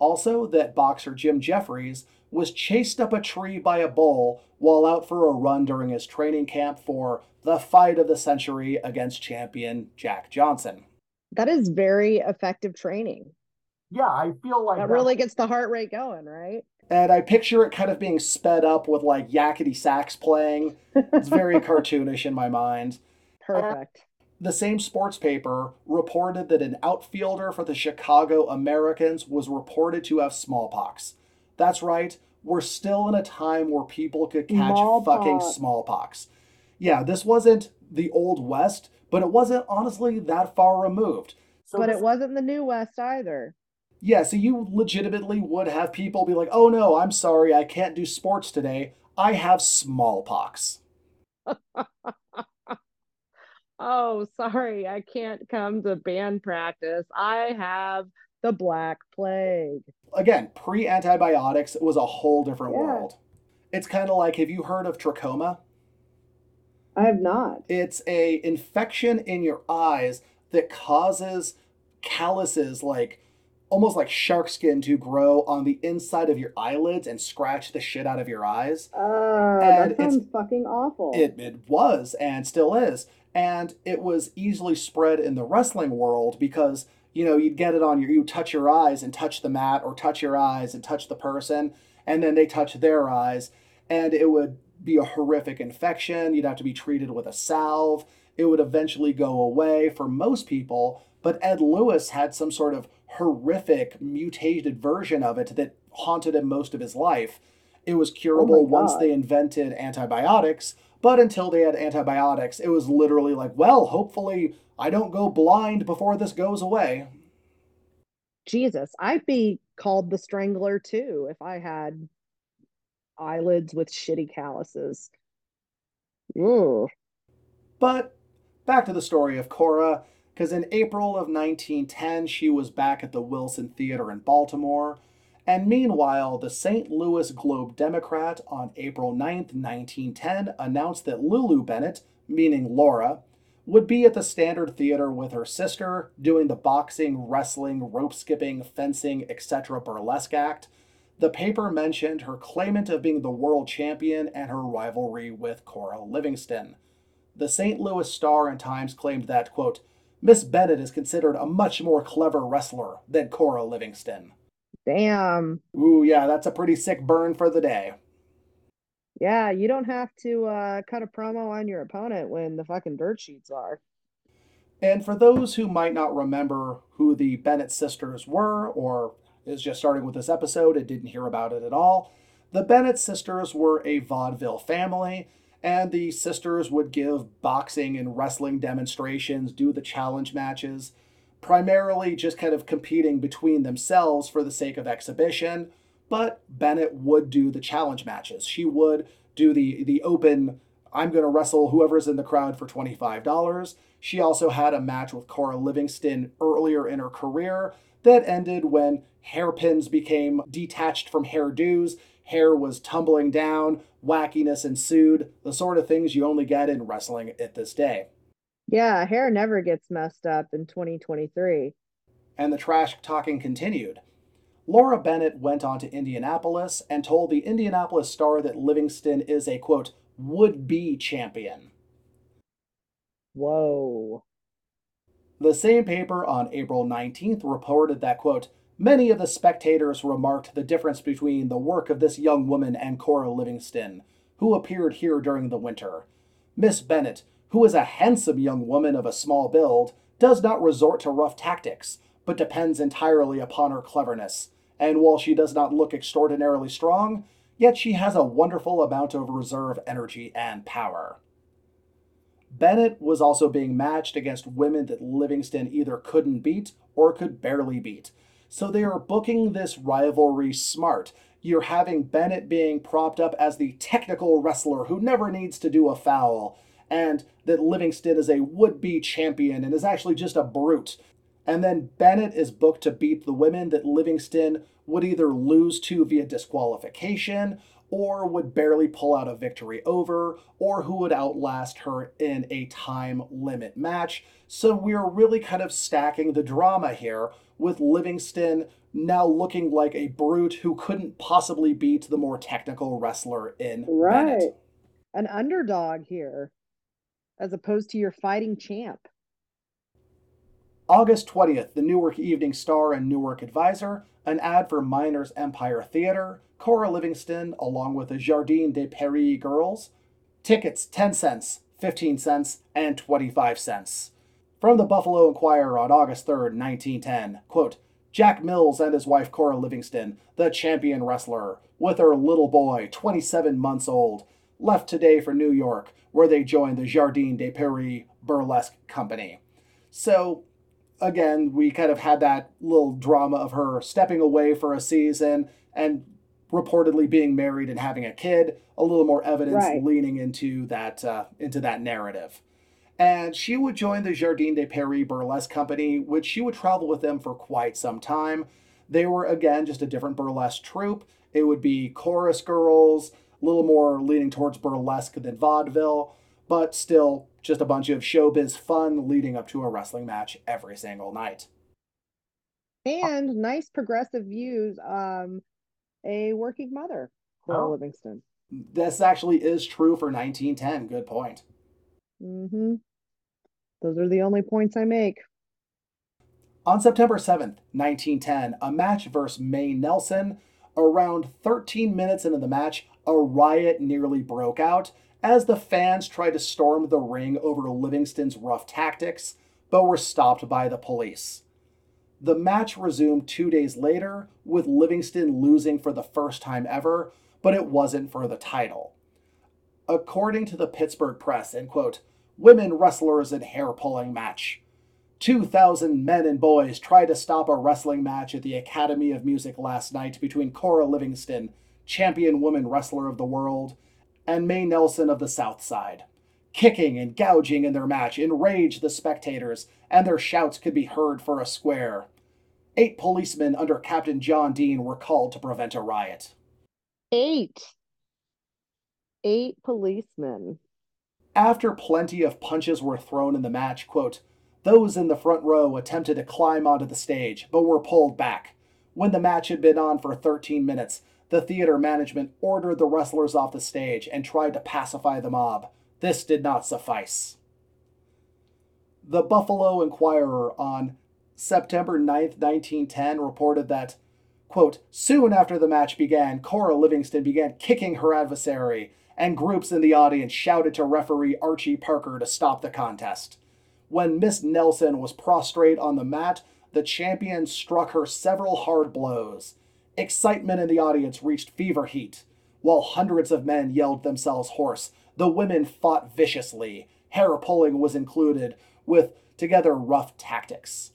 Also, that boxer Jim Jeffries was chased up a tree by a bull while out for a run during his training camp for the fight of the century against champion Jack Johnson. That is very effective training. Yeah, I feel like that really gets the heart rate going, right? And I picture it kind of being sped up with like yakety sax playing. It's very cartoonish in my mind. Perfect. The same sports paper reported that an outfielder for the Chicago Americans was reported to have smallpox. That's right. We're still in a time where people could catch smallpox. fucking smallpox. Yeah, this wasn't the Old West, but it wasn't honestly that far removed. So but this, it wasn't the New West either. Yeah, so you legitimately would have people be like, oh no, I'm sorry, I can't do sports today. I have smallpox. Oh, sorry, I can't come to band practice. I have the Black Plague. Again, pre-antibiotics was a whole different yeah. world. It's kind of like, have you heard of trachoma? I have not. It's a infection in your eyes that causes calluses, like almost like shark skin, to grow on the inside of your eyelids and scratch the shit out of your eyes. Uh, and that sounds fucking awful. It, it was and still is. And it was easily spread in the wrestling world because, you know, you'd get it on your, you touch your eyes and touch the mat, or touch your eyes and touch the person, and then they touch their eyes, and it would be a horrific infection. You'd have to be treated with a salve. It would eventually go away for most people, but Ed Lewis had some sort of horrific mutated version of it that haunted him most of his life. It was curable oh once they invented antibiotics, but until they had antibiotics, it was literally like, well, hopefully I don't go blind before this goes away. Jesus, I'd be called the Strangler too if I had eyelids with shitty calluses. Ooh. But back to the story of Cora, because in April of nineteen ten, she was back at the Wilson Theater in Baltimore. And meanwhile, the Saint Louis Globe-Democrat on April ninth, nineteen ten, announced that Lulu Bennett, meaning Laura, would be at the Standard Theater with her sister, doing the boxing, wrestling, rope-skipping, fencing, et cetera burlesque act. The paper mentioned her claimant of being the world champion and her rivalry with Cora Livingston. The Saint Louis Star and Times claimed that, quote, Miss Bennett is considered a much more clever wrestler than Cora Livingston. Damn. Ooh, yeah, that's a pretty sick burn for the day. Yeah, you don't have to uh, cut a promo on your opponent when the fucking dirt sheets are. And for those who might not remember who the Bennett sisters were, or is just starting with this episode and didn't hear about it at all, the Bennett sisters were a vaudeville family, and the sisters would give boxing and wrestling demonstrations, do the challenge matches, primarily just kind of competing between themselves for the sake of exhibition. But Bennett would do the challenge matches. She would do the, the open, I'm going to wrestle whoever's in the crowd for twenty-five dollars. She also had a match with Cora Livingston earlier in her career that ended when hairpins became detached from hairdos, hair was tumbling down, wackiness ensued, the sort of things you only get in wrestling at this day. Yeah, hair never gets messed up in twenty twenty-three. And the trash talking continued. Laura Bennett went on to Indianapolis and told the Indianapolis Star that Livingston is a, quote, would-be champion. Whoa. The same paper on April nineteenth reported that, quote, many of the spectators remarked the difference between the work of this young woman and Cora Livingston, who appeared here during the winter. Miss Bennett, who is a handsome young woman of a small build, does not resort to rough tactics, but depends entirely upon her cleverness. And while she does not look extraordinarily strong, yet she has a wonderful amount of reserve energy and power. Bennett was also being matched against women that Livingston either couldn't beat or could barely beat. So they are booking this rivalry smart. You're having Bennett being propped up as the technical wrestler who never needs to do a foul, and that Livingston is a would-be champion and is actually just a brute. And then Bennett is booked to beat the women that Livingston would either lose to via disqualification, or would barely pull out a victory over, or who would outlast her in a time limit match. So we're really kind of stacking the drama here, with Livingston now looking like a brute who couldn't possibly beat the more technical wrestler in right. Bennett. An underdog here, as opposed to your fighting champ. August twentieth, the Newark Evening Star and Newark Advisor, an ad for Miners Empire Theater, Cora Livingston, along with the Jardin de Paris girls. Tickets, ten cents, fifteen cents, and twenty-five cents. From the Buffalo Inquirer on August third, nineteen ten, quote, Jack Mills and his wife Cora Livingston, the champion wrestler, with her little boy, twenty-seven months old, left today for New York, where they joined the Jardin de Paris burlesque company. So, again, we kind of had that little drama of her stepping away for a season and reportedly being married and having a kid, a little more evidence right. leaning into that uh, into that narrative. And she would join the Jardin de Paris burlesque company, which she would travel with them for quite some time. They were, again, just a different burlesque troupe. It would be chorus girls, a little more leaning towards burlesque than vaudeville, but still just a bunch of showbiz fun leading up to a wrestling match every single night. And nice progressive views, um, a working mother, Cora oh. Livingston. This actually is true for nineteen ten. Good point. Mm-hmm. Those are the only points I make. On September seventh, nineteen ten, a match versus Mae Nelson. Around thirteen minutes into the match, a riot nearly broke out as the fans tried to storm the ring over Livingston's rough tactics, but were stopped by the police. The match resumed two days later, with Livingston losing for the first time ever, but it wasn't for the title. According to the Pittsburgh Press, in quote, women wrestlers in hair-pulling match. two thousand men and boys tried to stop a wrestling match at the Academy of Music last night between Cora Livingston, champion woman wrestler of the world, and Mae Nelson of the South Side. Kicking and gouging in their match enraged the spectators, and their shouts could be heard for a square. Eight policemen under Captain John Dean were called to prevent a riot. Eight. Eight policemen. After plenty of punches were thrown in the match, quote, those in the front row attempted to climb onto the stage, but were pulled back. When the match had been on for thirteen minutes, the theater management ordered the wrestlers off the stage and tried to pacify the mob. This did not suffice. The Buffalo Inquirer on September ninth, nineteen ten reported that, quote, soon after the match began, Cora Livingston began kicking her adversary, and groups in the audience shouted to referee Archie Parker to stop the contest. When Miss Nelson was prostrate on the mat, the champion struck her several hard blows. Excitement in the audience reached fever heat. While hundreds of men yelled themselves hoarse, the women fought viciously. Hair pulling was included, with together rough tactics.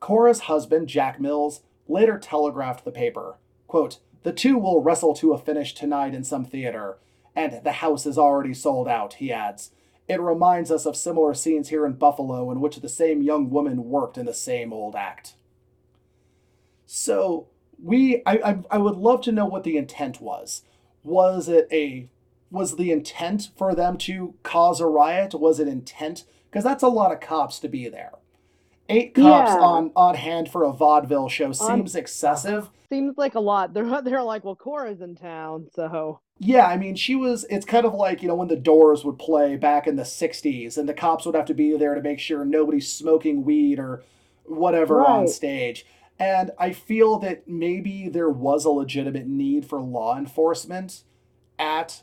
Cora's husband, Jack Mills, later telegraphed the paper, quote, the two will wrestle to a finish tonight in some theater, and the house is already sold out, he adds. It reminds us of similar scenes here in Buffalo in which the same young woman worked in the same old act. So we, I, I, I would love to know what the intent was. Was it a, was the intent for them to cause a riot? Was it intent? Because that's a lot of cops to be there. Eight cops yeah. on, on hand for a vaudeville show seems um, excessive. Seems like a lot. They're they're like, well, Cora's in town, so. Yeah, I mean, she was, it's kind of like, you know, when the Doors would play back in the sixties and the cops would have to be there to make sure nobody's smoking weed or whatever right. on stage. And I feel that maybe there was a legitimate need for law enforcement at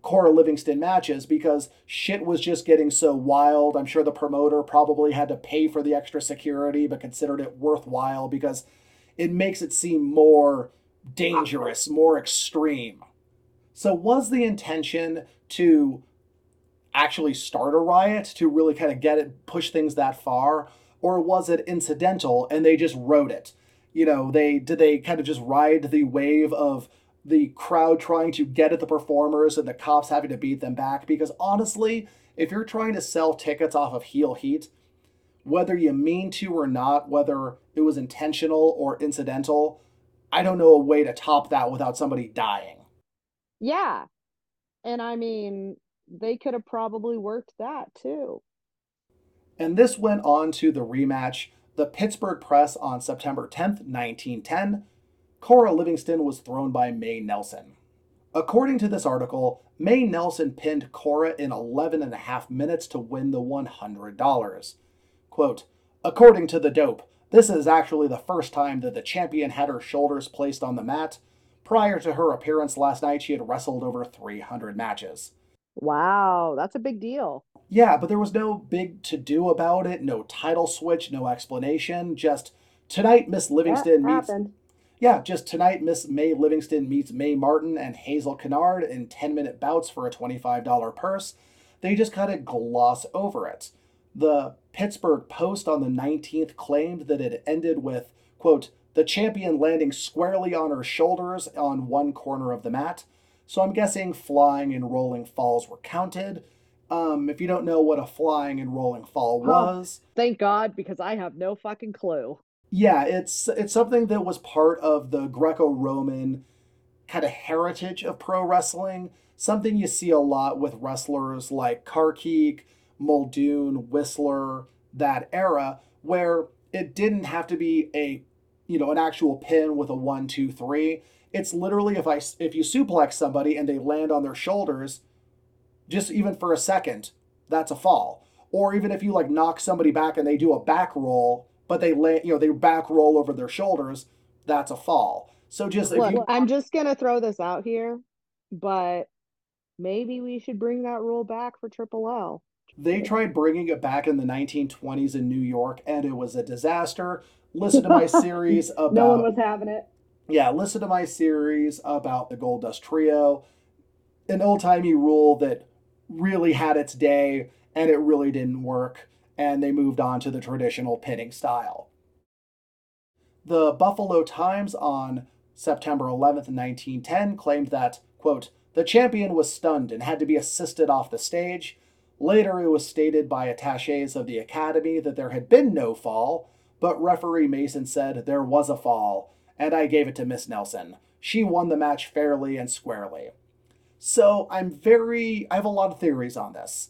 Cora Livingston matches because shit was just getting so wild. I'm sure the promoter probably had to pay for the extra security, but considered it worthwhile because it makes it seem more dangerous, more extreme. So was the intention to actually start a riot, to really kind of get it, push things that far? Or was it incidental and they just wrote it? You know, they did they kind of just ride the wave of the crowd trying to get at the performers and the cops having to beat them back? Because honestly, if you're trying to sell tickets off of heel heat, whether you mean to or not, whether it was intentional or incidental, I don't know a way to top that without somebody dying. Yeah. And I mean, they could have probably worked that too. And this went on to the rematch. The Pittsburgh Press on September tenth, nineteen ten, Cora Livingston was thrown by Mae Nelson. According to this article, Mae Nelson pinned Cora in eleven and a half minutes to win the one hundred dollars. Quote, according to the dope, this is actually the first time that the champion had her shoulders placed on the mat. Prior to her appearance last night, she had wrestled over three hundred matches. Wow, that's a big deal. Yeah, but there was no big to-do about it, no title switch, no explanation. Just tonight, Miss Livingston that meets... Happened. Yeah, just tonight, Miss Mae Livingston meets Mae Martin and Hazel Kennard in ten-minute bouts for a twenty-five dollars purse. They just kind of gloss over it. The Pittsburgh Post on the nineteenth claimed that it ended with, quote, the champion landing squarely on her shoulders on one corner of the mat. So I'm guessing flying and rolling falls were counted. Um, if you don't know what a flying and rolling fall was... Oh, thank God, because I have no fucking clue. Yeah, it's it's something that was part of the Greco-Roman kind of heritage of pro wrestling. Something you see a lot with wrestlers like Karkeek, Muldoon, Whistler, that era, where it didn't have to be a, you know, an actual pin with a one, two, three. It's literally if I if you suplex somebody and they land on their shoulders, just even for a second, that's a fall. Or even if you like knock somebody back and they do a back roll, but they lay, you know, they back roll over their shoulders, that's a fall. So just Look, if you... I'm just going to throw this out here, but maybe we should bring that rule back for Triple L. They tried bringing it back in the nineteen twenties in New York, and it was a disaster. Listen to my series about... No one was having it. Yeah, listen to my series about the Goldust Trio, an old-timey rule that really had its day, and it really didn't work. And they moved on to the traditional pinning style. The Buffalo Times on September eleventh, nineteen ten claimed that, quote, the champion was stunned and had to be assisted off the stage. Later, it was stated by attaches of the academy that there had been no fall, but referee Mason said there was a fall, and I gave it to Miss Nelson. She won the match fairly and squarely. So I'm very, I have a lot of theories on this.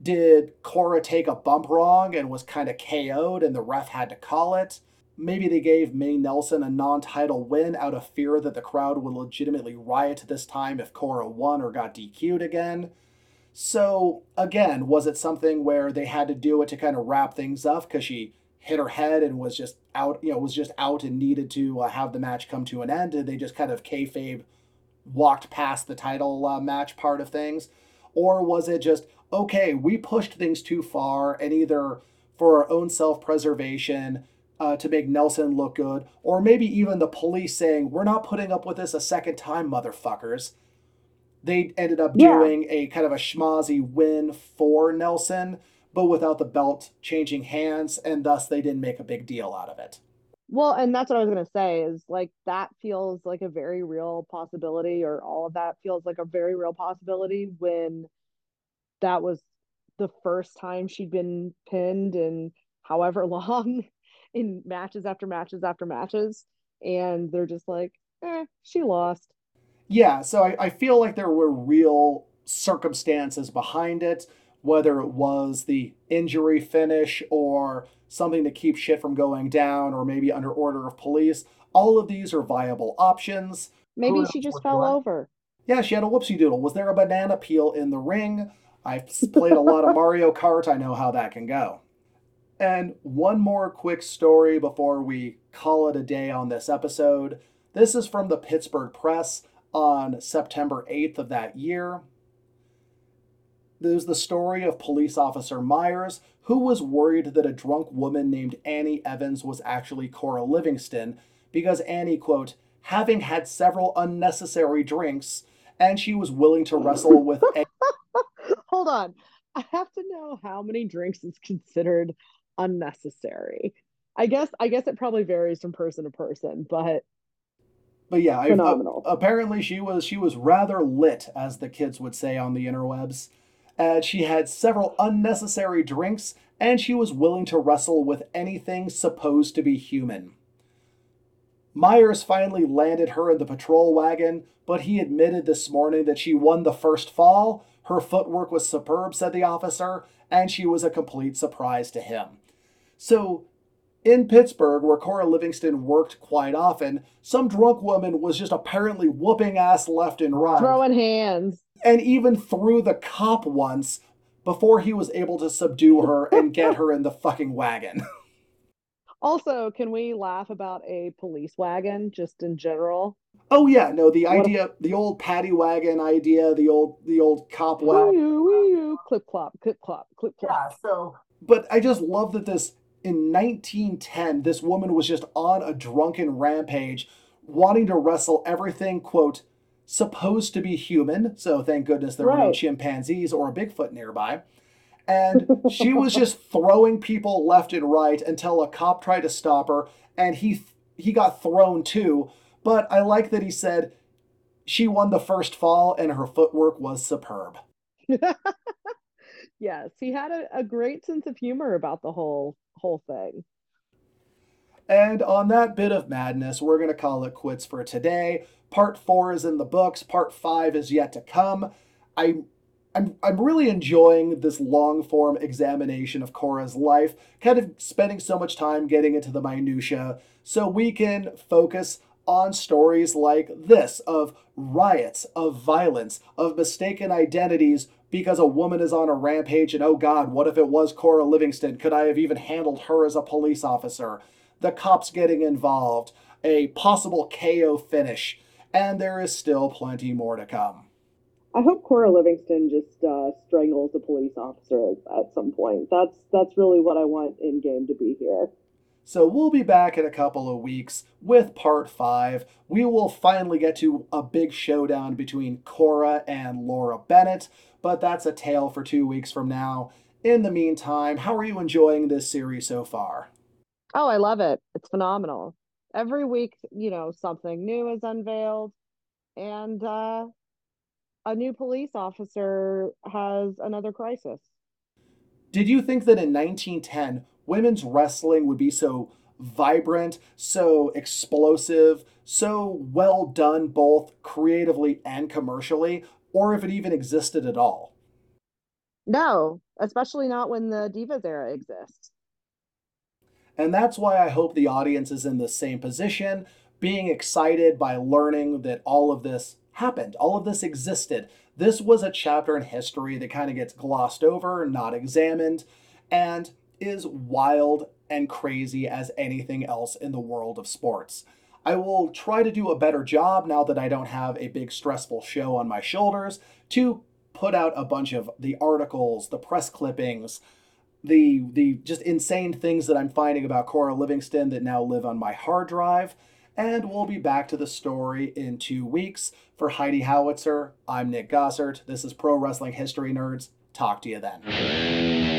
Did Cora take a bump wrong and was kind of K O'd and the ref had to call it? Maybe they gave Mae Nelson a non-title win out of fear that the crowd would legitimately riot this time if Cora won or got D Q'd again. So, again, was it something where they had to do it to kind of wrap things up because she hit her head and was just out, you know, was just out and needed to uh, have the match come to an end? Did they just kind of kayfabe walked past the title uh, match part of things? Or was it just, okay, we pushed things too far, and either for our own self-preservation uh, to make Nelson look good, or maybe even the police saying, we're not putting up with this a second time, motherfuckers. They ended up yeah. doing a kind of a schmazzy win for Nelson, but without the belt changing hands, and thus they didn't make a big deal out of it. Well, and that's what I was going to say is, like, that feels like a very real possibility, or all of that feels like a very real possibility when that was the first time she'd been pinned in however long, in matches after matches after matches. And they're just like, eh, she lost. Yeah, so I, I feel like there were real circumstances behind it, whether it was the injury finish or something to keep shit from going down, or maybe under order of police. All of these are viable options. Maybe she just fell over. Yeah, she had a whoopsie doodle. Was there a banana peel in the ring? I've played a lot of Mario Kart. I know how that can go. And one more quick story before we call it a day on this episode. This is from the Pittsburgh Press on September eighth of that year. There's the story of police officer Myers, who was worried that a drunk woman named Annie Evans was actually Cora Livingston because Annie, quote, having had several unnecessary drinks, and she was willing to wrestle with a... Hold on. I have to know how many drinks is considered unnecessary. I guess I guess it probably varies from person to person, but but yeah, phenomenal. I, uh, apparently she was she was rather lit, as the kids would say on the interwebs. And she had several unnecessary drinks, and she was willing to wrestle with anything supposed to be human. Myers finally landed her in the patrol wagon, but he admitted this morning that she won the first fall. Her footwork was superb, said the officer, and she was a complete surprise to him. So, in Pittsburgh, where Cora Livingston worked quite often, some drunk woman was just apparently whooping ass left and right. Throwing hands. And even threw the cop once before he was able to subdue her and get her in the fucking wagon. Also, can we laugh about a police wagon just in general? Oh yeah, no, the what idea, a... the old paddy wagon idea, the old the old cop wagon. Wee-oo, wee-oo. Clip clop, clip clop, clip clop. Yeah, so but I just love that this in nineteen ten, this woman was just on a drunken rampage, wanting to wrestle everything, quote, supposed to be human. So thank goodness there right. were no chimpanzees or a Bigfoot nearby. And she was just throwing people left and right until a cop tried to stop her, and he th- he got thrown too. But I like that he said she won the first fall and her footwork was superb. Yes, he had a, a great sense of humor about the whole whole thing. And on that bit of madness, we're going to call it quits for today. Part four is in the books. Part five is yet to come. I, I'm, I'm really enjoying this long-form examination of Cora's life, kind of spending so much time getting into the minutiae so we can focus on stories like this, of riots, of violence, of mistaken identities, because a woman is on a rampage and, oh God, what if it was Cora Livingston? Could I have even handled her as a police officer? The cops getting involved, a possible K O finish, and there is still plenty more to come. I hope Cora Livingston just uh, strangles a police officer at some point. That's that's really what I want in game to be here. So we'll be back in a couple of weeks with part five. We will finally get to a big showdown between Cora and Laura Bennett, but that's a tale for two weeks from now. In the meantime, how are you enjoying this series so far? Oh, I love it. It's phenomenal. Every week, you know, something new is unveiled, and uh, a new police officer has another crisis. Did you think that in nineteen ten, women's wrestling would be so vibrant, so explosive, so well done both creatively and commercially, or if it even existed at all? No, especially not when the Divas era exists. And that's why I hope the audience is in the same position, being excited by learning that all of this happened, all of this existed. This was a chapter in history that kind of gets glossed over, not examined, and is wild and crazy as anything else in the world of sports. I will try to do a better job now that I don't have a big stressful show on my shoulders to put out a bunch of the articles, the press clippings, the the just insane things that I'm finding about Cora Livingston that now live on my hard drive. And we'll be back to the story in two weeks. For Heidi Howitzer, I'm Nick Gossert. This is Pro Wrestling History Nerds. Talk to you then.